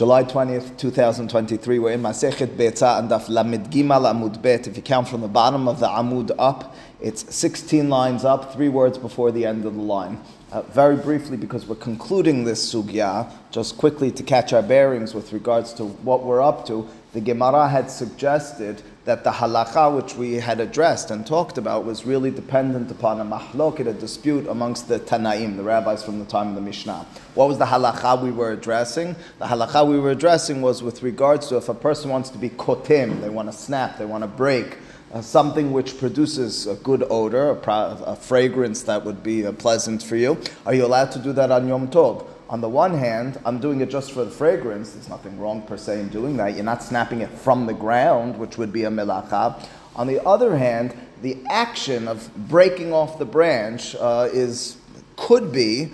July 20th, 2023. We're in Masechet Beitzah and Daf Lamed Gimel, Amud Beit. If you count from the bottom of the Amud up, it's 16 lines up, 3 words before the end of the line. Very briefly, because we're concluding this sugya, just quickly to catch our bearings with regards to what we're up to, the Gemara had suggested that the halakha which we had addressed and talked about was really dependent upon a mahlok, a dispute amongst the Tanaim, the rabbis from the time of the Mishnah. What was the halakha we were addressing? The halakha we were addressing was with regards to if a person wants to be kotim, they want to snap, they want to break, something which produces a good odor, a fragrance that would be pleasant for you. Are you allowed to do that on Yom Tov? On the one hand, I'm doing it just for the fragrance. There's nothing wrong per se in doing that. You're not snapping it from the ground, which would be a melachah. On the other hand, the action of breaking off the branch could be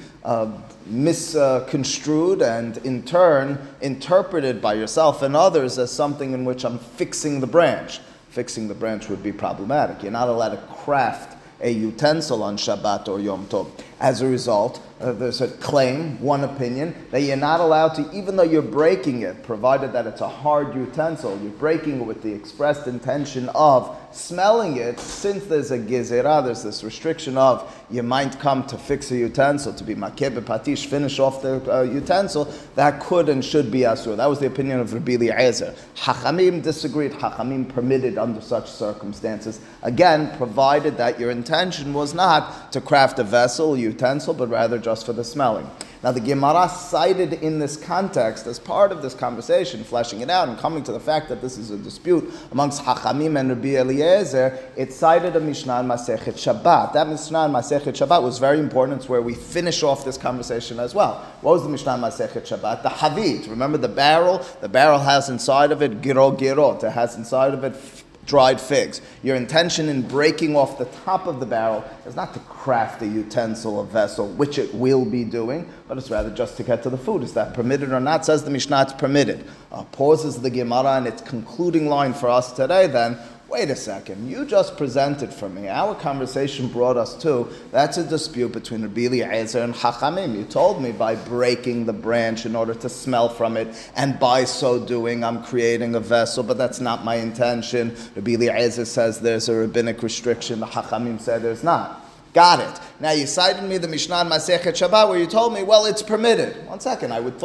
misconstrued and in turn interpreted by yourself and others as something in which I'm fixing the branch. Fixing the branch would be problematic. You're not allowed to craft a utensil on Shabbat or Yom Tov. As a result, there's a claim, one opinion, that you're not allowed to, even though you're breaking it, provided that it's a hard utensil, you're breaking it with the expressed intention of smelling it, since there's a gezerah, there's this restriction of you might come to fix a utensil, to be Makkeh B'Patish, finish off the utensil, that could and should be Asur. That was the opinion of Rabbi Eliezer. Chachamim disagreed. Chachamim permitted under such circumstances. Again, provided that your intention was not to craft a vessel, utensil, but rather just for the smelling. Now the Gemara cited in this context, as part of this conversation, fleshing it out and coming to the fact that this is a dispute amongst Chachamim and Rabbi Eliezer, it cited a Mishnah in Masechet Shabbat. That Mishnah in Masechet Shabbat was very important. It's where we finish off this conversation as well. What was the Mishnah in Masechet Shabbat? The Chavit. Remember the barrel? The barrel has inside of it Giro Giro. It has inside of it dried figs. Your intention in breaking off the top of the barrel is not to craft a utensil, a vessel, which it will be doing, but it's rather just to get to the food. Is that permitted or not? Says the Mishnah, it's permitted. Pauses the Gemara and its concluding line for us today then, wait a second, you just presented for me, our conversation brought us to, that's a dispute between Rabbi Eliezer and Chachamim. You told me by breaking the branch in order to smell from it, and by so doing I'm creating a vessel, but that's not my intention. Rabbi Eliezer says there's a rabbinic restriction, the Chachamim said there's not. Got it. Now you cited me the Mishnah in Masechet Shabbat where you told me, well, it's permitted. One second, I would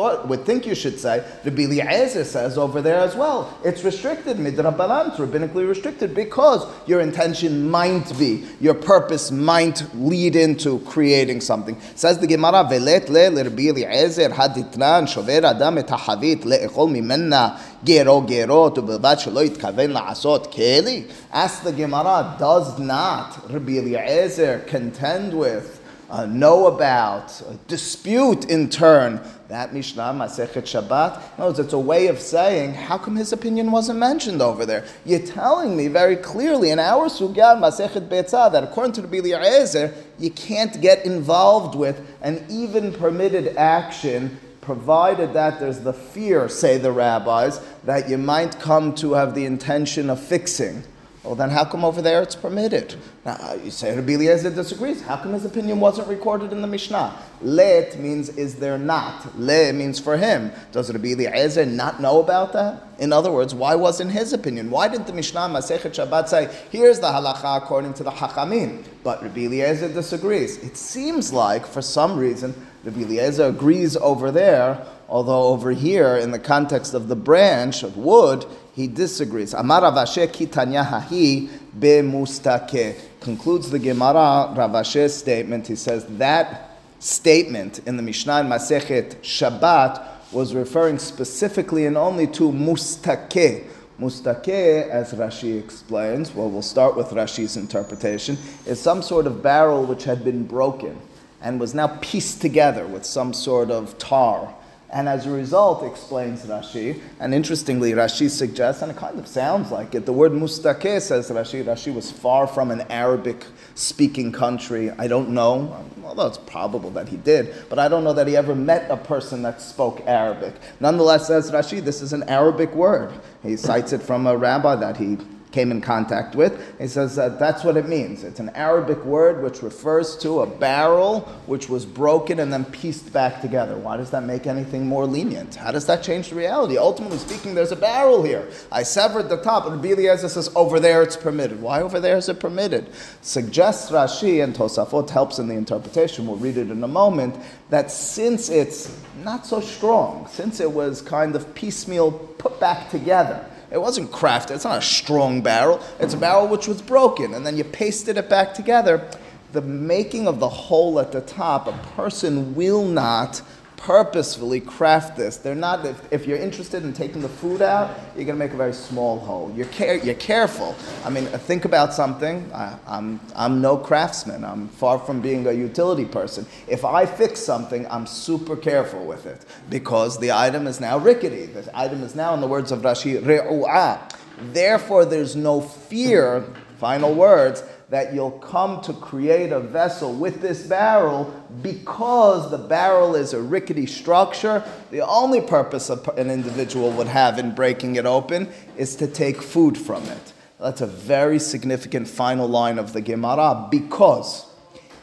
think you should say, Rabbi Eliezer says over there as well, it's restricted, midrabanan, it's rabbinically restricted, because your intention might be, your purpose might lead into creating something. Says the Gemara, velet le Rabbi Eliezer haditnan shover adam et hachavit le'echol mimenna gero gero tubelvat shelo yitkaven la'asot keli. Ask the Gemara, does not Rabbi Eliezer contend with, know about, dispute in turn, that Mishnah, Masechet Shabbat? No, it's a way of saying, how come his opinion wasn't mentioned over there? You're telling me very clearly in our sugya, Masechet Beitzah, that according to Rabbi Eliezer, you can't get involved with an even permitted action, provided that there's the fear, say the rabbis, that you might come to have the intention of fixing. Well, then how come over there it's permitted? Now, you say Rabbi Eliezer disagrees. How come his opinion wasn't recorded in the Mishnah? Let means, is there not? Le means for him. Does Rabbi Eliezer not know about that? In other words, why wasn't his opinion? Why didn't the Mishnah Masechet Shabbat say, here's the halakha according to the Chachamim? But Rabbi Eliezer disagrees. It seems like, for some reason, Rabbi Eliezer agrees over there, although over here, in the context of the branch of wood, he disagrees. Amar Rav Asher ki tanya hahi b'mustakeh. Concludes the Gemara, Rav Asher's statement. He says that statement in the Mishnah in Masechet Shabbat was referring specifically and only to mustakeh. Mustakeh, as Rashi explains, well, we'll start with Rashi's interpretation, is some sort of barrel which had been broken and was now pieced together with some sort of tar. And as a result, explains Rashi, and interestingly, Rashi suggests, and it kind of sounds like it, the word mustakeh, says Rashi was far from an Arabic-speaking country. I don't know, although it's probable that he did, but I don't know that he ever met a person that spoke Arabic. Nonetheless, says Rashi, this is an Arabic word. He cites it from a rabbi that he came in contact with. He says that's what it means. It's an Arabic word which refers to a barrel which was broken and then pieced back together. Why does that make anything more lenient? How does that change the reality? Ultimately speaking, there's a barrel here. I severed the top, and Rabbi Eliezer says, over there it's permitted. Why over there is it permitted? Suggests Rashi, and Tosafot helps in the interpretation, we'll read it in a moment, that since it's not so strong, since it was kind of piecemeal put back together, it wasn't crafted, it's not a strong barrel, it's a barrel which was broken, and then you pasted it back together. The making of the hole at the top, a person will not purposefully craft this. They're not, if you're interested in taking the food out, you're going to make a very small hole. You're careful. I mean, think about something. I'm no craftsman. I'm far from being a utility person. If I fix something, I'm super careful with it because the item is now rickety. The item is now, in the words of Rashi, re'u'ah. Therefore, there's no fear, final words, that you'll come to create a vessel with this barrel because the barrel is a rickety structure. The only purpose an individual would have in breaking it open is to take food from it. That's a very significant final line of the Gemara, because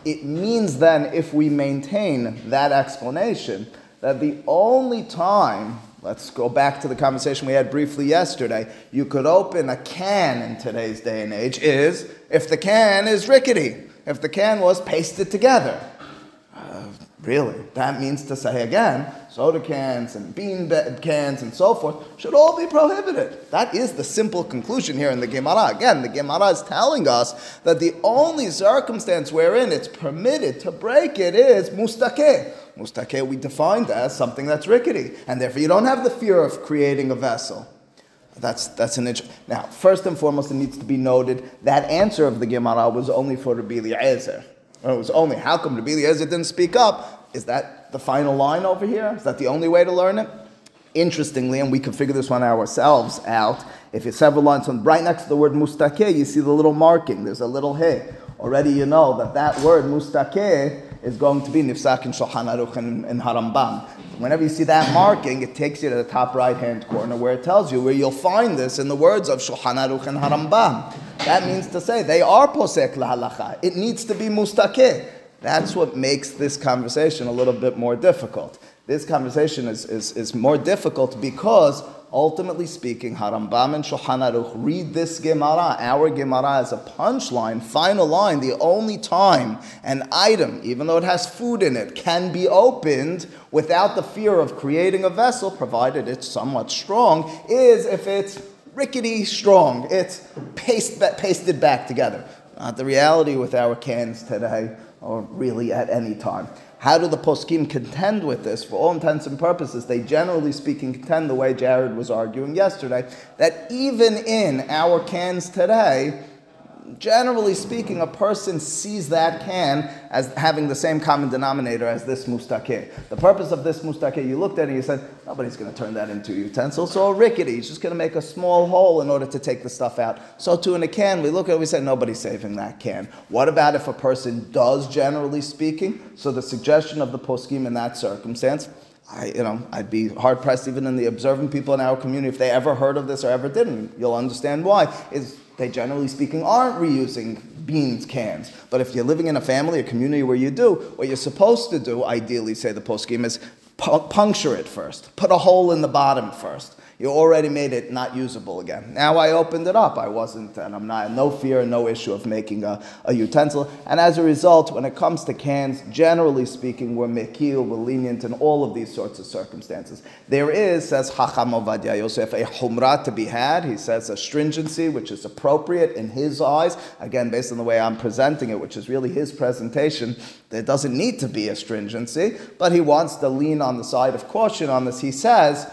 it means then, if we maintain that explanation, that the only time, let's go back to the conversation we had briefly yesterday, you could open a can in today's day and age is if the can is rickety, if the can was pasted together. Really, that means to say again, soda cans and bean cans and so forth should all be prohibited. That is the simple conclusion here in the Gemara. Again, the Gemara is telling us that the only circumstance wherein it's permitted to break it is mustakeh. Mustakeh we defined as something that's rickety, and therefore you don't have the fear of creating a vessel. That's an interesting. Now, first and foremost, it needs to be noted that answer of the Gemara was only for Rabbi Eliezer. It was only, how come Rabbi Eliezer didn't speak up? Is that the final line over here? Is that the only way to learn it? Interestingly, and we could figure this one ourselves out, if you several lines from right next to the word mustakeh, you see the little marking. There's a little hey. Already you know that word mustakeh is going to be nifsak in Shulchan Aruch and Harambam. Whenever you see that marking, it takes you to the top right-hand corner where it tells you where you'll find this in the words of Shulchan Aruch and Harambam. That means to say they are posek lahalacha. It needs to be mustakeh. That's what makes this conversation a little bit more difficult. This conversation is more difficult because, ultimately speaking, Harambam and Shulchan Aruch read this Gemara, our Gemara, as a punchline, final line. The only time an item, even though it has food in it, can be opened without the fear of creating a vessel, provided it's somewhat strong, is if it's rickety strong, it's pasted back together. Not the reality with our cans today, or really at any time. How do the poskim contend with this? For all intents and purposes, they generally speaking contend the way Jared was arguing yesterday, that even in our cans today, generally speaking, a person sees that can as having the same common denominator as this mustakeh. The purpose of this mustakeh, you looked at it and you said, nobody's going to turn that into utensil. It's all rickety. He's just going to make a small hole in order to take the stuff out. So too in a can, we look at it, we say, nobody's saving that can. What about if a person does, generally speaking? So the suggestion of the poskim in that circumstance, I'd be hard-pressed even in the observant people in our community if they ever heard of this or ever didn't. You'll understand why. They, generally speaking, aren't reusing beans cans. But if you're living in a family or community where you do, what you're supposed to do, ideally, say the poskim, is puncture it first. Put a hole in the bottom first. You already made it not usable again. Now I opened it up. No fear, no issue of making a utensil. And as a result, when it comes to cans, generally speaking, we're lenient in all of these sorts of circumstances. There is, says Chacham Ovadia Yosef, a chumra to be had. He says a stringency, which is appropriate in his eyes. Again, based on the way I'm presenting it, which is really his presentation, there doesn't need to be a stringency, but he wants to lean on the side of caution on this. He says,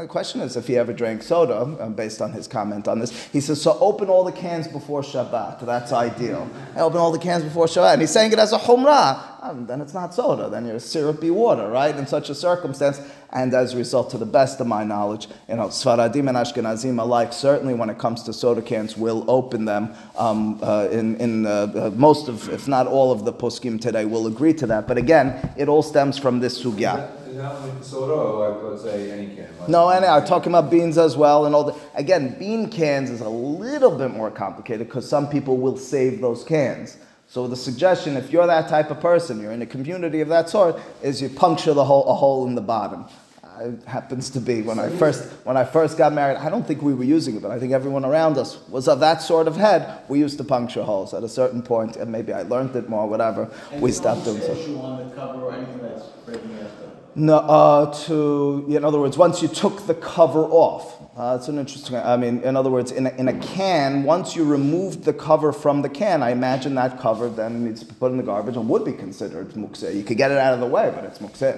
the question is if he ever drank soda, based on his comment on this. He says, so open all the cans before Shabbat. That's ideal. Open all the cans before Shabbat. And he's saying it as a chumrah. Then it's not soda. Then you're syrupy water, right? In such a circumstance. And as a result, to the best of my knowledge, Sfaradim and Ashkenazim alike, certainly when it comes to soda cans, will open them. Most of, if not all of the poskim today will agree to that. But again, it all stems from this sugya. not like soda, or let's say any can. Like no, and I'm talking about beans as well, and all the. Again, bean cans is a little bit more complicated because some people will save those cans. So the suggestion, if you're that type of person, you're in a community of that sort, is you puncture a hole in the bottom. It happens to be when I first got married. I don't think we were using it, but I think everyone around us was of that sort of head. We used to puncture holes at a certain point, and maybe I learned it more. Whatever, and we stopped doing so. You on the cover or anything that's breaking after? No, in other words, once you took the cover off, it's an interesting. I mean, in other words, in a can, once you removed the cover from the can, I imagine that cover then needs to be put in the garbage and would be considered mukse. You could get it out of the way, but it's mukse.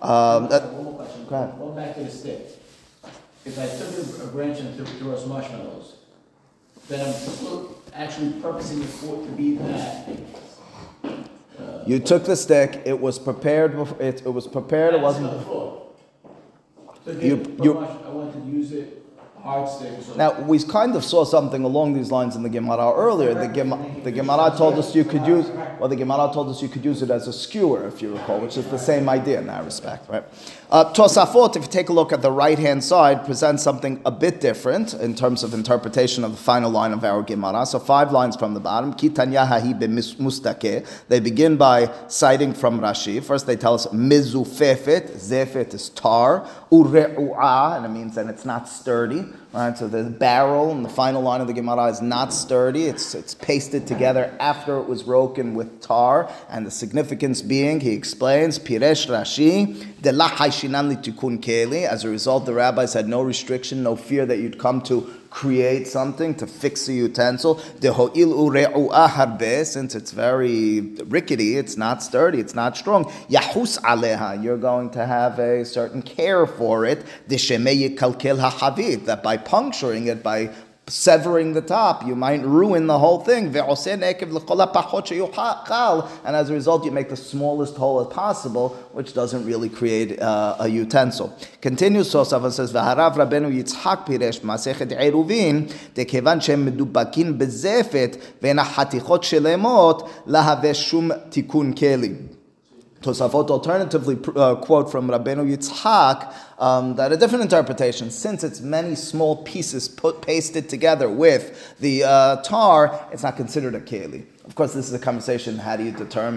One more question. Go ahead. Going back to the stick. If I took a branch and threw us marshmallows, then I'm actually purposing it to be that. You took the stick. It was prepared. It was prepared. It wasn't. So I wanted to use it. Hard stick. So now we kind of saw something along these lines in the Gemara earlier. The Gemara told us you could use it as a skewer, if you recall, which is the same idea in that respect, right? Tosafot, if you take a look at the right-hand side, presents something a bit different in terms of interpretation of the final line of our Gemara. So 5 lines from the bottom, they begin by citing from Rashi. First they tell us, mezufefet, zefet is tar, ure'u'ah, and it means that it's not sturdy. Right, so the barrel in the final line of the Gemara is not sturdy. It's pasted together after it was broken with tar. And the significance being, he explains, Piresh Rashi, de la haishinan li tikun keli. As a result, the rabbis had no restriction, no fear that you'd come to create something, to fix a utensil. De ho'il ure'u'ah harbe, since it's very rickety, it's not sturdy, it's not strong. Yahus aleha, you're going to have a certain care for it. De shemei yikalkel ha'chavit, that by puncturing it, by severing the top, you might ruin the whole thing. And as a result, you make the smallest hole as possible, which doesn't really create a utensil. Continues Tosafot and says, "V'harav Rabbeinu Yitzchak piresh Masechet Eruvin dekevan shehem medubakin bezefet ve'en hatichot shelemot lahaveh shum tikun keli." Tosafot alternatively quote from Rabbeinu Yitzchak that a different interpretation, since it's many small pieces pasted together with the tar, it's not considered a keli. Of course, this is a conversation, how do you define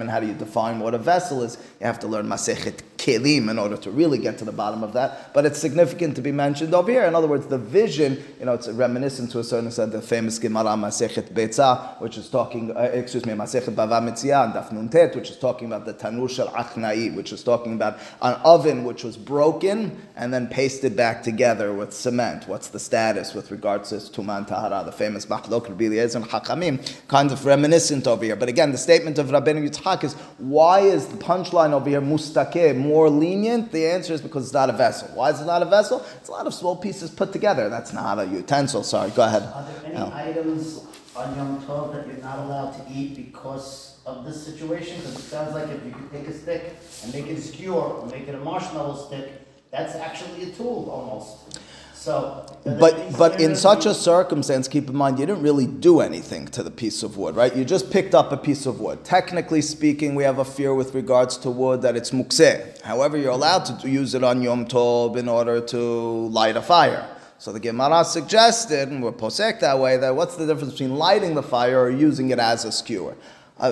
what a vessel is? You have to learn Masechet Kelim in order to really get to the bottom of that. But it's significant to be mentioned over here. In other words, the vision, it's reminiscent to a certain extent of the famous Gemara Masechet Beitzah, which is talking, Masechet Bava Metzia and Daf Nuntet, which is talking about the Tanur Shel Achnai, which is talking about an oven which was broken and then pasted back together with cement. What's the status with regards to Tuman Tahara, the famous mahlok, Rabbi Eliezer and Chachamim, kind of reminiscent over here. But again, the statement of Rabbeinu Yitzchak is, why is the punchline over here, mustakeh, more lenient? The answer is because it's not a vessel. Why is it not a vessel? It's a lot of small pieces put together. That's not a utensil. Sorry, go ahead. Are there any items on Yom Tov that you're not allowed to eat because of this situation? Because it sounds like if you could take a stick and make it a skewer or make it a marshmallow stick, that's actually a tool almost. So, but in such a circumstance, keep in mind, you didn't really do anything to the piece of wood, right? You just picked up a piece of wood. Technically speaking, we have a fear with regards to wood that it's mukse. However, you're allowed to use it on Yom Tov in order to light a fire. So the Gemara suggested, and we're posek that way, that what's the difference between lighting the fire or using it as a skewer?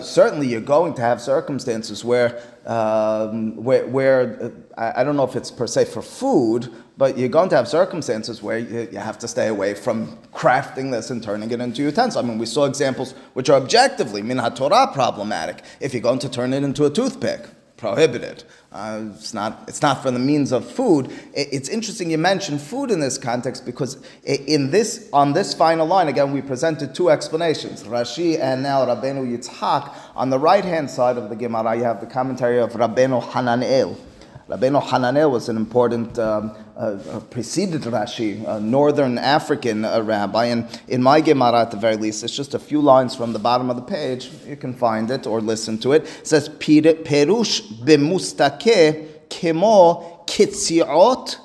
Certainly, you're going to have circumstances where I don't know if it's per se for food, but you're going to have circumstances where you have to stay away from crafting this and turning it into utensil. I mean, we saw examples which are objectively min haTorah problematic. If you're going to turn it into a toothpick, prohibited. It's not for the means of food. It's interesting you mention food in this context because on this final line, again, we presented 2 explanations, Rashi and now Rabbeinu Yitzchak. On the right-hand side of the Gemara, you have the commentary of Rabbeinu Chananel. Rabbeinu Chananel was an important preceded Rashi, a northern African rabbi, and in my Gemara at the very least, it's just a few lines from the bottom of the page. You can find it or listen to it. It says, Perush b'mustakeh kemo ketziot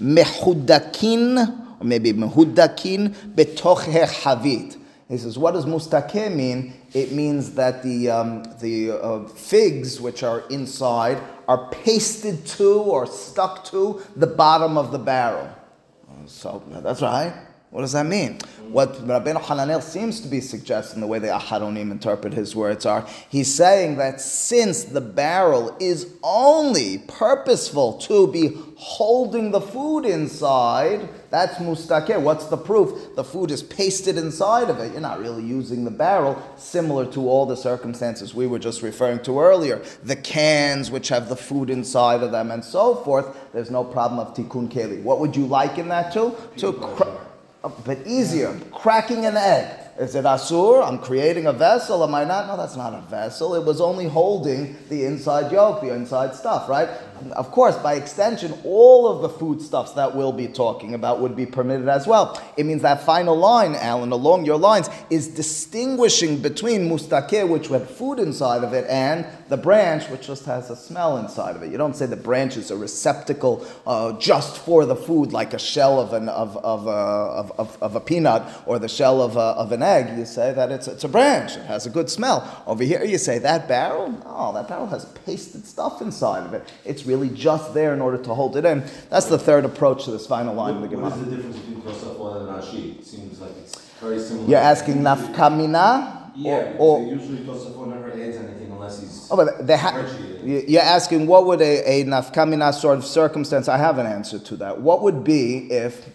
mehudakin, or maybe mehudakin betoch hechavit. He says, what does mustakeh mean? It means that the figs which are inside are pasted to or stuck to the bottom of the barrel. So that's right. What does that mean? What Rabbeinu Chananel seems to be suggesting, the way the Acharonim interpret his words are, he's saying that since the barrel is only purposeful to be holding the food inside, that's mustakeh. What's the proof? The food is pasted inside of it. You're not really using the barrel, similar to all the circumstances we were just referring to earlier. The cans which have the food inside of them and so forth, there's no problem of tikkun keli. What would you liken that to? But easier, cracking an egg. Is it asur? I'm creating a vessel, am I not? No, that's not a vessel. It was only holding the inside yolk, the inside stuff, right? Of course, by extension, all of the foodstuffs that we'll be talking about would be permitted as well. It means that final line, Alan, along your lines, is distinguishing between mustakeh, which had food inside of it, and the branch, which just has a smell inside of it. You don't say the branch is a receptacle just for the food, like a shell of a peanut or the shell of an egg. You say that it's a branch. It has a good smell. Over here, you say that barrel. Oh, that barrel has pasted stuff inside of it. It's really just there in order to hold it in. That's the third approach to this final line of the Gemara. What is the difference between Tosafot and Rashi? It seems like it's very similar. You're asking nafkamina? Yeah, or usually Tosafot never adds anything unless he's you're asking what would a nafkamina sort of circumstance. I have an answer to that. What would be if,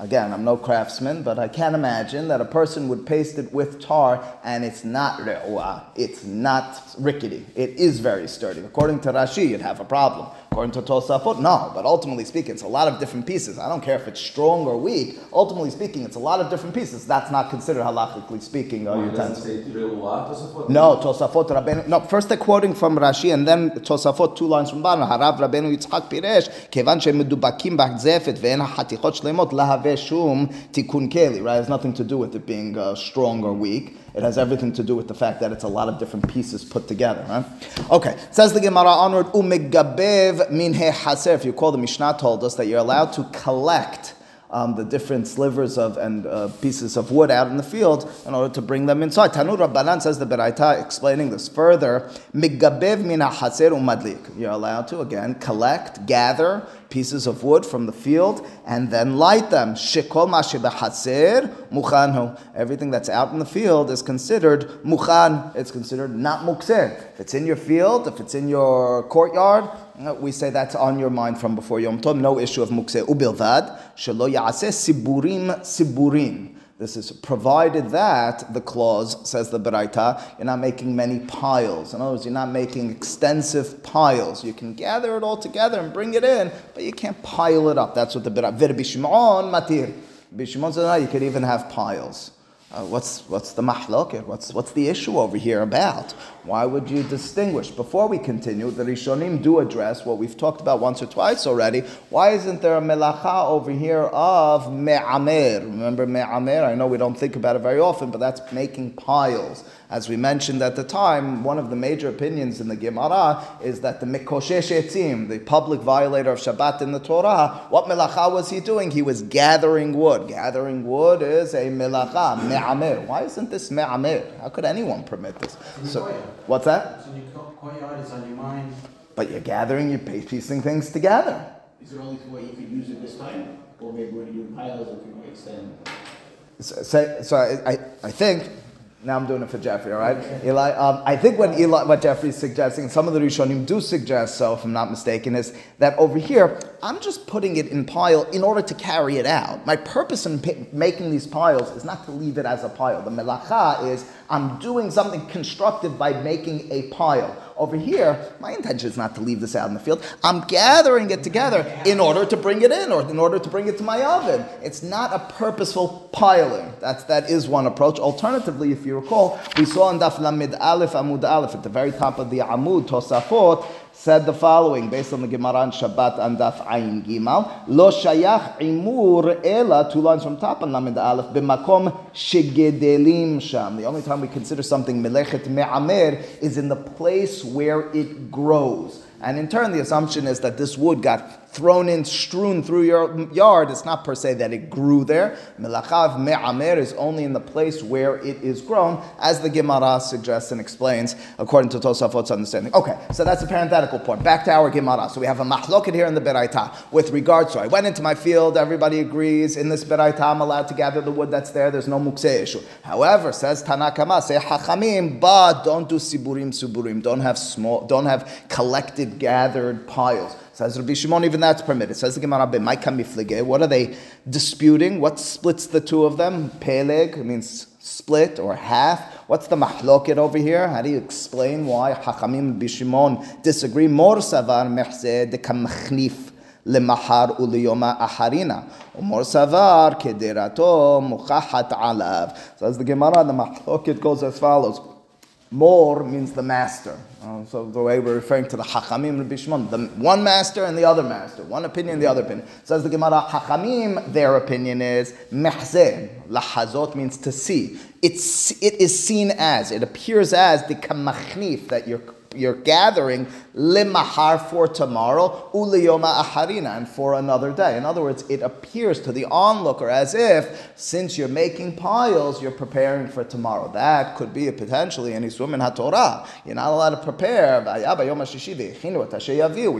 again, I'm no craftsman, but I can imagine that a person would paste it with tar and it's not re'ua, it's not rickety, it is very sturdy. According to Rashi, you'd have a problem. According to Tosafot, no, but ultimately speaking, it's a lot of different pieces. I don't care if it's strong or weak. Ultimately speaking, it's a lot of different pieces. That's not considered halachically speaking. No, Tosafot, Rabbeinu, no, first they're quoting from Rashi, and then Tosafot, two lines from bottom. Harav Rabbeinu Yitzchak Piresh, Kevan she'medubakim b'hazefet ve'en ha'chatichot shleimot lahaveh shum tikun keli. Right, it has nothing to do with it being strong or weak. It has everything to do with the fact that it's a lot of different pieces put together. Right? Okay, says the Gemara onward, umegabev min hechaser. If you call, the Mishnah told us that you're allowed to collect the different slivers of and pieces of wood out in the field in order to bring them inside. Tanu Rabbanan, says the Beraita, explaining this further, Migabev min hachaser umadlik. You're allowed to, again, collect, gather pieces of wood from the field and then light them. Shekol ma shebehaser muchanhu. Everything that's out in the field is considered muchan. It's considered not mukse. If it's in your field, if it's in your courtyard, we say that's on your mind from before Yom Tov, no issue of mukse. Ubilvad, shelo ya'aseh siburim siburim. This is provided that, the clause, says the Beraita, you're not making many piles. In other words, you're not making extensive piles. You can gather it all together and bring it in, but you can't pile it up. That's what the Beraita... Rabbi Shimon matir. Rabbi Shimon says, no, you could even have piles. What's the mahlok? What's the issue over here about? Why would you distinguish? Before we continue, the Rishonim do address what we've talked about once or twice already. Why isn't there a melachah over here of me'amir? Remember me'amir? I know we don't think about it very often, but that's making piles. As we mentioned at the time, one of the major opinions in the Gemara is that the mikoshesh etzim, the public violator of Shabbat in the Torah, what melachah was he doing? He was gathering wood. Gathering wood is a melachah, me'amir. Why isn't this me'amir? How could anyone permit this? So, what's that? So your courtyard is on your mind. But you're gathering, you're piecing things together. Is it only the way you could use it this time? Or maybe when you do piles, if you extend? So I think... Now I'm doing it for Jeffrey, all right? Okay. Eli, I think what Jeffrey's suggesting, some of the Rishonim do suggest, so if I'm not mistaken, is that over here, I'm just putting it in pile in order to carry it out. My purpose in making these piles is not to leave it as a pile. The melachah is I'm doing something constructive by making a pile. Over here, my intention is not to leave this out in the field. I'm gathering it together in order to bring it in or in order to bring it to my oven. It's not a purposeful piling. That is one approach. Alternatively, if you recall, we saw in Daf Lamed Aleph, Amud Aleph, at the very top of the Amud, Tosafot said the following, based on the Gemara on Shabbat and Daf Ayin Gimal, Lo shayach imur ela, two lines from top on Lamed Aleph, b'makom shegedelim sham. The only time we consider something melechet me'amir is in the place where it grows. And in turn, the assumption is that this wood got thrown in, strewn through your yard, it's not per se that it grew there. Melachah me'amir is only in the place where it is grown, as the Gemara suggests and explains, according to Tosafot's understanding. Okay, so that's a parenthetical point. Back to our Gemara. So we have a mahlok here in the Beraita with regards to, I went into my field, everybody agrees, in this Beraita I'm allowed to gather the wood that's there, there's no mukse issue. However, says Tanakama, say Chachamim, but don't do siburim, don't have collected, gathered piles. Says Rabbi Shimon, even that's permitted. Says the Gemara, what are they disputing? What splits the two of them? Peleg, it means split or half. What's the mahloket over here? How do you explain why Chachamim and Bishimon disagree? Mor savar mehzeh de kamachnif lemahar uliyoma aharina. Umor savar kederato muchahat alav. Says the Gemara, the mahloket goes as follows. Mor means the master. So the way we're referring to the Chachamim and Bishmon, the one master and the other master, one opinion and the other opinion. Says the Gemara, Chachamim, their opinion is mehzeh. Lahazot means to see. It is seen as, it appears as the kamachnif, that you're gathering limahar for tomorrow, uliyoma aharina, and for another day. In other words, it appears to the onlooker as if, since you're making piles, you're preparing for tomorrow. That could be potentially an isur min haTorah. You're not allowed to prepare. We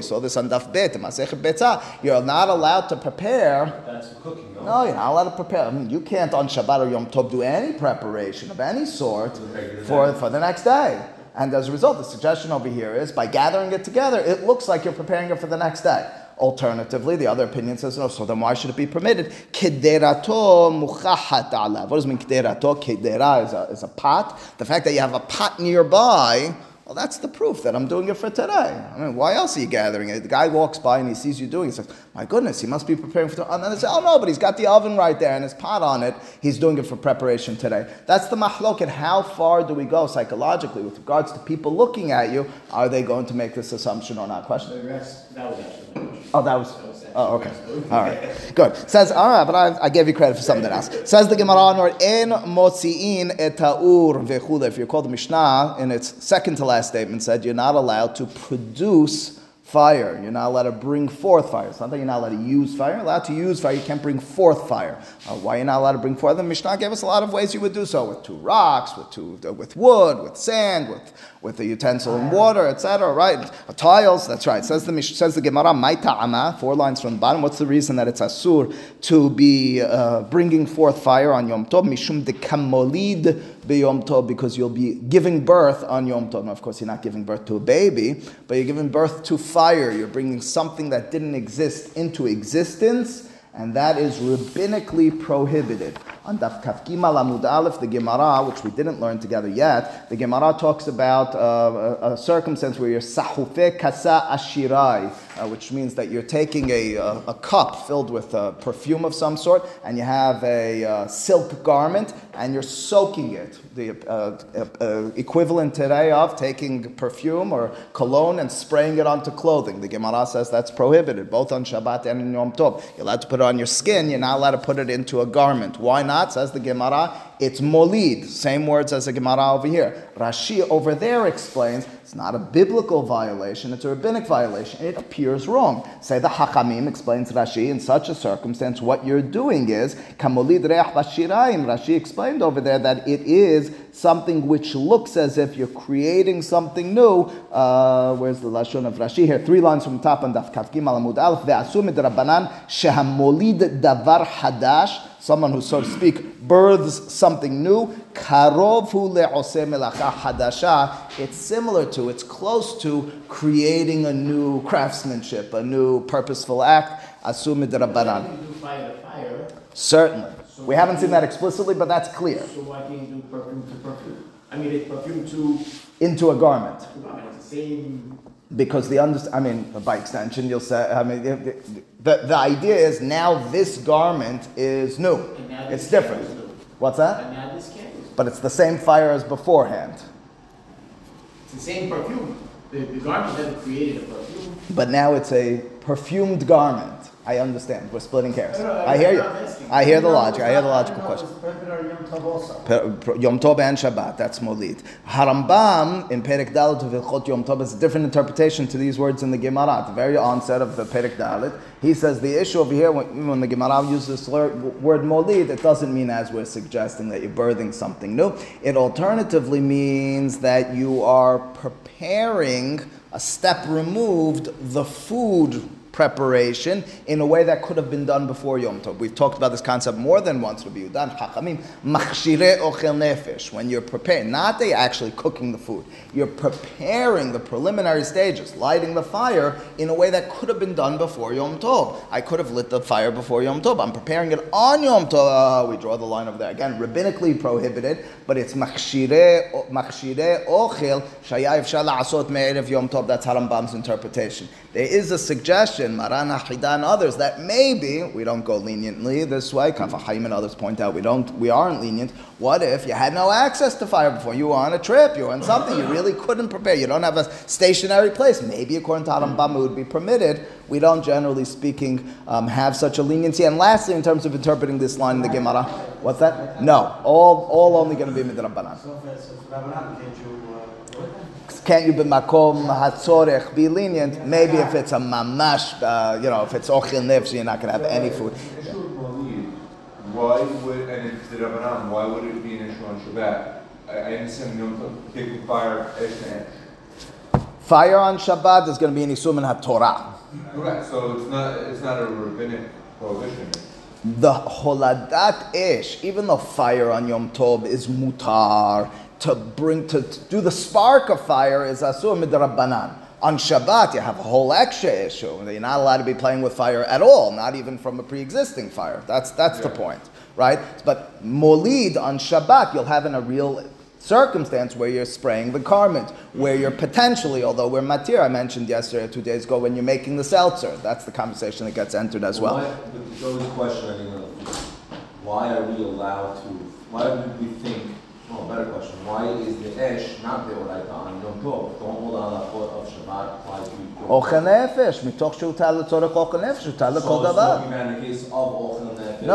saw this on Daf Beit, Masechet Beitzah. You're not allowed to prepare. That's the cooking. No, you're not allowed to prepare. I mean, you can't on Shabbat or Yom Tov do any preparation of any sort for the next day. And as a result, the suggestion over here is, by gathering it together, it looks like you're preparing it for the next day. Alternatively, the other opinion says, no, so then why should it be permitted? Kederato muchahat alav. What does it mean, kederato? Kedera is a pot. The fact that you have a pot nearby, well, that's the proof that I'm doing it for today. I mean, why else are you gathering it? The guy walks by and he sees you doing it. He says, my goodness, he must be preparing for tomorrow. And then they say, oh no, but he's got the oven right there and his pot on it. He's doing it for preparation today. That's the mahlok. And how far do we go psychologically with regards to people looking at you? Are they going to make this assumption or not? Question? That was actually my question. Oh, that was oh, okay. All right. Good. Says, all right, but I gave you credit for something else. Says the Gemara, nor en motzi'in etaur vechule. If you recall, the Mishnah in its second to last statement said you're not allowed to produce fire. You're not allowed to bring forth fire. It's not that you're not allowed to use fire. You're allowed to use fire. You can't bring forth fire. Why you're not allowed to bring forth? The Mishnah gave us a lot of ways you would do so, with two rocks, with wood, with sand, with a utensil and water, etc. Right? Tiles. That's right. Says the Gemara, "Mai ta'ama," 4 lines from the bottom. What's the reason that it's asur to be bringing forth fire on Yom Tov? Mishum de kamolid b'Yom Tov, because you'll be giving birth on Yom Tov. Now, of course, you're not giving birth to a baby, but you're giving birth to fire. You're bringing something that didn't exist into existence, and that is rabbinically prohibited. On Daf Kafkimal Amud Aleph, the Gemara, which we didn't learn together yet, the Gemara talks about a circumstance where you're sahufe kasa ashirai, which means that you're taking a cup filled with a perfume of some sort, and you have a silk garment, and you're soaking it. The equivalent today of taking perfume or cologne and spraying it onto clothing. The Gemara says that's prohibited, both on Shabbat and in Yom Tov. You're allowed to put it on your skin, you're not allowed to put it into a garment. Why not? Says the Gemara, it's molid. Same words as the Gemara over here. Rashi over there explains it's not a biblical violation, it's a rabbinic violation. It appears wrong. Say the Chachamim, explains Rashi, in such a circumstance, what you're doing is, kamolid reach bashiraim. Rashi explained over there that it is something which looks as if you're creating something new. Where's the Lashon of Rashi here? 3 lines from top on Daf Kafkim Alamud Alf. Ve'asu midrabanan shehamolid davar hadash. Someone who, so to speak, births something new. Karovhu le'oseh melacha hadasha. It's similar to, it's close to creating a new craftsmanship, a new purposeful act. Asumid Rabbanan. Certainly. So we haven't seen that explicitly, but that's clear. So why can't you do perfume to perfume? I mean, it's perfume to... into a garment. It's the same... Because by extension, you'll say, the idea is now this garment is new. It's different. What's that? And now this but it's the same fire as beforehand. It's the same perfume. The garment that created a perfume. But now it's a perfumed garment. I understand. We're splitting hairs. I hear you. I hear the logic. I hear the logical question. Yom Tov and Shabbat. That's Molid. Harambam in Perek Dalit of Ilchot Yom Tov is a different interpretation to these words in the Gemara. At the very onset of the Perek Dalit, he says the issue over here when the Gemara uses the word Molid, it doesn't mean as we're suggesting that you're birthing something new. It alternatively means that you are preparing a step removed the food preparation in a way that could have been done before Yom Tov. We've talked about this concept more than once. Rabbi Yudan, Chachamim, machshirei ochel nefesh. When you're preparing, not they actually cooking the food. You're preparing the preliminary stages, lighting the fire in a way that could have been done before Yom Tov. I could have lit the fire before Yom Tov. I'm preparing it on Yom Tov. We draw the line over there. Again, rabbinically prohibited, but it's machshirei ochel shaya ifshar la'asot me'erev Yom Tov. That's Harambam's interpretation. There is a suggestion, Maran, Achida, and others, that maybe we don't go leniently this way. Kafahayim and others point out we aren't lenient. What if you had no access to fire before? You were on a trip, you were on something, you really couldn't prepare. You don't have a stationary place. Maybe according to Harambam it would be permitted. We don't, generally speaking, have such a leniency. And lastly, in terms of interpreting this line in the Gemara, what's that? No, all only going to be midrabanan. Can't you be makom hatzorech, be lenient? Maybe if it's a mamash, if it's ochel nefesh, you're not going to have any food. Yeah. Why would it be an issue on Shabbat? I understand Yom Tov, taking fire, Eshna. Fire on Shabbat is going to be an isum in HaTorah. Correct. So it's not a rabbinic prohibition. The holadat ish, even the fire on Yom Tov is mutar. To do the spark of fire is asur midrabbanan. On Shabbat, you have a whole extra issue. You're not allowed to be playing with fire at all, not even from a pre-existing fire. That's the point, right? But molid on Shabbat, you'll have in a real circumstance where you're spraying the garment, where you're potentially, although we're matir, I mentioned yesterday or 2 days ago, when you're making the seltzer. That's the conversation that gets entered as well. Why is the esh not the oraita on Yom Tov? Don't hold on the foot of Shabbat applies to Yom Tov. Ochel nefesh, mitoch shutal letzorek ochel nefesh, shutal lekol davar. So it's not even in the case of ochel nefesh. No,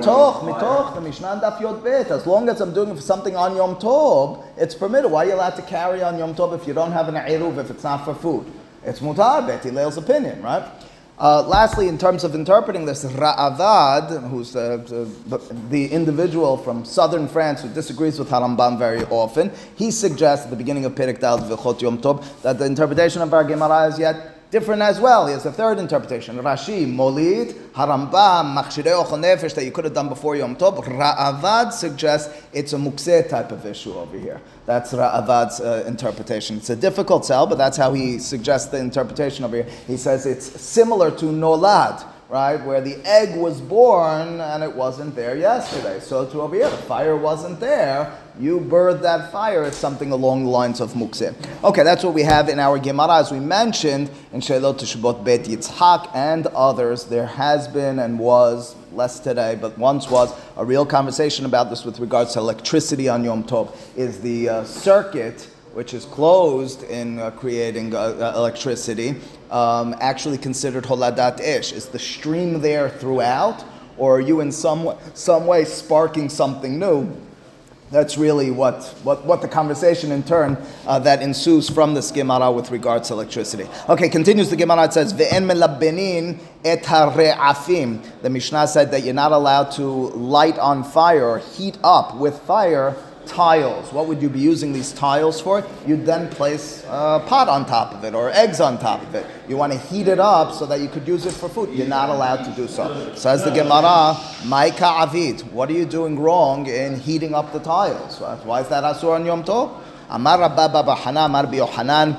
mitoch, the Mishnah and Daf Yod Bet. As long as I'm doing it for something on Yom Tov, it's permitted. Why are you allowed to carry on Yom Tov if you don't have an eruv, if it's not for food? It's mutar, Bet Hillel's opinion, right? Lastly, in terms of interpreting this, Ra'avad, who's the individual from southern France who disagrees with Harambam very often, he suggests at the beginning of Perek Dalit V'chot Yom Tov that the interpretation of our Gemara is yet different as well. He has a third interpretation. Rashi, Molid, Harambam, Machshirei Ochel Nefesh that you could have done before Yom Tov. Ra'avad suggests it's a mukse type of issue over here. That's Ra'avad's interpretation. It's a difficult sell, but that's how he suggests the interpretation over here. He says it's similar to Nolad, right, where the egg was born and it wasn't there yesterday. So to over here, the fire wasn't there. You birthed that fire. It's something along the lines of mukse. Okay, that's what we have in our Gemara. As we mentioned, in Sheilot Teshuvot Beit Yitzchak and others, there has been and was, less today, but once was a real conversation about this with regards to electricity on Yom Tov. Is the circuit, which is closed in creating electricity, actually considered holadat ish? Is the stream there throughout, or are you in some way sparking something new? That's really what the conversation in turn that ensues from this Gemara with regards to electricity. Okay, continues the Gemara. It says, Ve'en melabenin et hare'afim. The Mishnah said that you're not allowed to light on fire or heat up with fire tiles. What would you be using these tiles for? You'd then place a pot on top of it or eggs on top of it. You want to heat it up so that you could use it for food. You're not allowed to do so. Says the Gemara, "Mai ka'avid." What are you doing wrong in heating up the tiles? Why is that asur on Yom Tov? Amar Rabba Bar Hanan, Amar Bi Yochanan,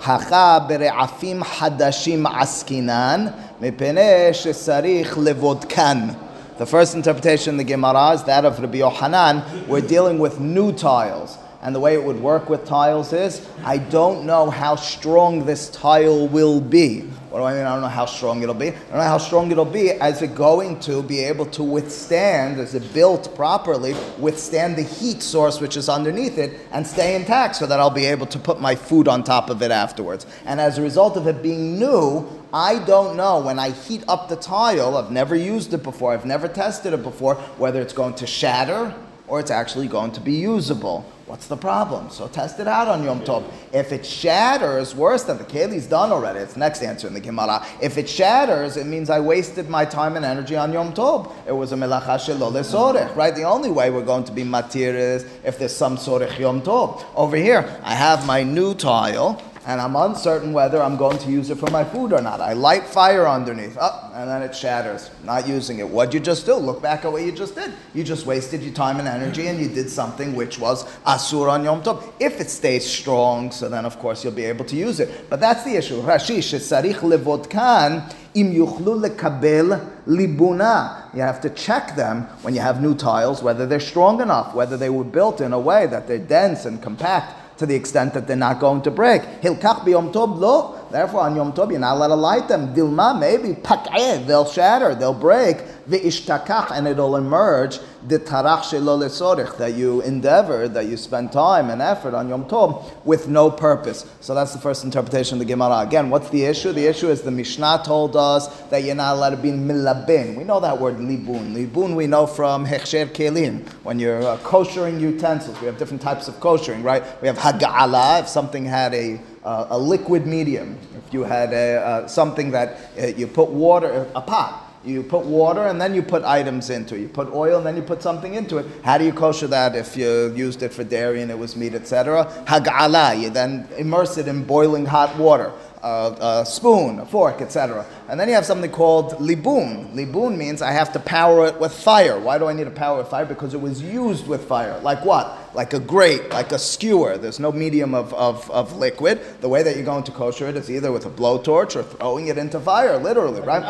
Hacha bere'afim hadashim askinan mipenei shesarich levodkan. The first interpretation in the Gemara is that of Rabbi Yochanan. We're dealing with new tiles. And the way it would work with tiles is, I don't know how strong this tile will be. What do I mean? I don't know how strong it'll be. I don't know how strong it'll be. Is it going to be able to withstand, is it built properly, withstand the heat source which is underneath it and stay intact so that I'll be able to put my food on top of it afterwards? And as a result of it being new, I don't know when I heat up the tile, I've never used it before, I've never tested it before, whether it's going to shatter or it's actually going to be usable. What's the problem? So test it out on Yom Tov. If it shatters, worse than the Keli's done already. It's the next answer in the Gemara. If it shatters, it means I wasted my time and energy on Yom Tov. It was a melachah shelo lesorech, right? The only way we're going to be matir is if there's some sorech Yom Tov. Over here, I have my new tile, and I'm uncertain whether I'm going to use it for my food or not. I light fire underneath, and then it shatters. Not using it. What'd you just do? Look back at what you just did. You just wasted your time and energy, and you did something which was Asur on Yom Tov. If it stays strong, so then, of course, you'll be able to use it. But that's the issue. Rashi, shesarich levodkan im yuchlu lekabel libuna. You have to check them when you have new tiles, whether they're strong enough, whether they were built in a way that they're dense and compact, to the extent that they're not going to break. Hilkach b'Yom Tov lo. Therefore, on Yom Tov, you're not allowed to light them. Dilma, maybe, pak'eh, they'll shatter, they'll break. V'ishtakach, and it'll emerge. The tarach shelo lesorich, that you endeavored, that you spend time and effort on Yom Tov with no purpose. So that's the first interpretation of the Gemara. Again, what's the issue? The issue is the Mishnah told us that you're not allowed to be milabin. We know that word libun. Libun we know from hechsher kelim. When you're koshering utensils, we have different types of koshering, right? We have haga'ala, if something had a liquid medium. If you had something that you put water, a pot. You put water and then you put items into it. You put oil and then you put something into it. How do you kosher that if you used it for dairy and it was meat, etc.? Hag'ala, you then immerse it in boiling hot water. A spoon, a fork, etc. And then you have something called libun. Libun means I have to power it with fire. Why do I need to power it with fire? Because it was used with fire. Like what? Like a grate, like a skewer. There's no medium of liquid. The way that you're going to kosher it is either with a blowtorch or throwing it into fire, literally, right?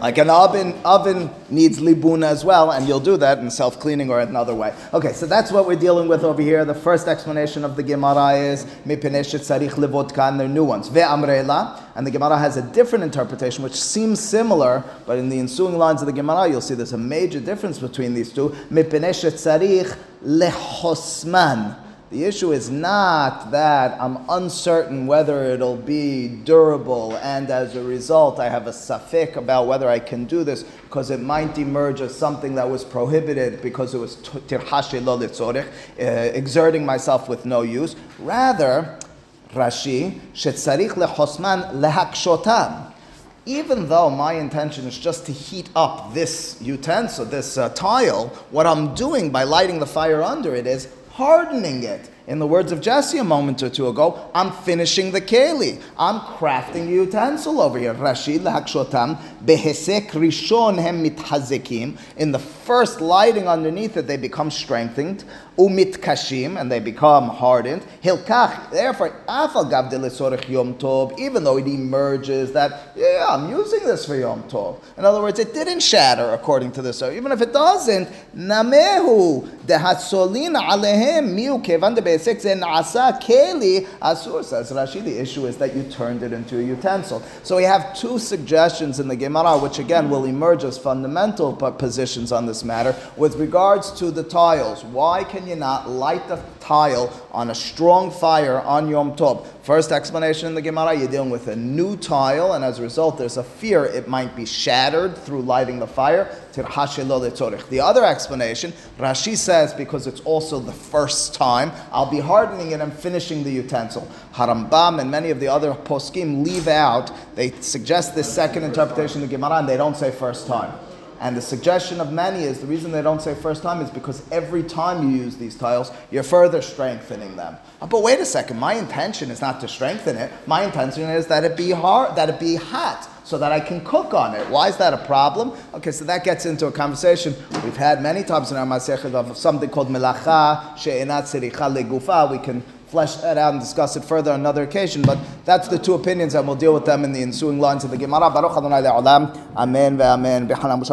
Like an oven. Oven needs libun as well, and you'll do that in self-cleaning or another way. Okay, so that's what we're dealing with over here. The first explanation of the Gemara is mipenei shetzarich levodkan. They're new ones. And the Gemara has a different interpretation, which seems similar, but in the ensuing lines of the Gemara, you'll see there's a major difference between these two. The issue is not that I'm uncertain whether it'll be durable, and as a result, I have a safek about whether I can do this, because it might emerge as something that was prohibited because it was exerting myself with no use. Rather, Rashi, shetzarich lechosman lehakshotam. Even though my intention is just to heat up this utensil, this tile, what I'm doing by lighting the fire under it is hardening it. In the words of Jesse a moment or two ago, I'm finishing the keli. I'm crafting the utensil over here. Rashi lehakshotam behesek rishon hem mithazekim. In the first lighting underneath it, they become strengthened. Umit kashim, and they become hardened. Hilkach, therefore, afal gavde lesorich Yom Tov, even though it emerges that, yeah, I'm using this for Yom Tov. In other words, it didn't shatter according to this. So even if it doesn't, namehu dehatsolin alehem miu kevan de be'esek en asa keli asur, says Rashi. The issue is that you turned it into a utensil. So we have two suggestions in the Gemara, which again will emerge as fundamental positions on this matter. With regards to the tiles, why can you not light the tile on a strong fire on Yom Tov? First explanation in the Gemara, you're dealing with a new tile, and as a result, there's a fear it might be shattered through lighting the fire. The other explanation, Rashi says, because it's also the first time, I'll be hardening it and finishing the utensil. Harambam and many of the other poskim leave out, they suggest this second interpretation of the Gemara, and they don't say first time. And the suggestion of many is the reason they don't say first time is because every time you use these tiles, you're further strengthening them. Oh, but wait a second, my intention is not to strengthen it. My intention is that it be hard, that it be hot, so that I can cook on it. Why is that a problem? Okay, so that gets into a conversation we've had many times in our Masechet of something called melachah she'ena tzricha legufa. We can flesh that out and discuss it further on another occasion, but that's the two opinions, and we'll deal with them in the ensuing lines of the Gemara. Baruch Adonai le'olam. Amen ve'amen.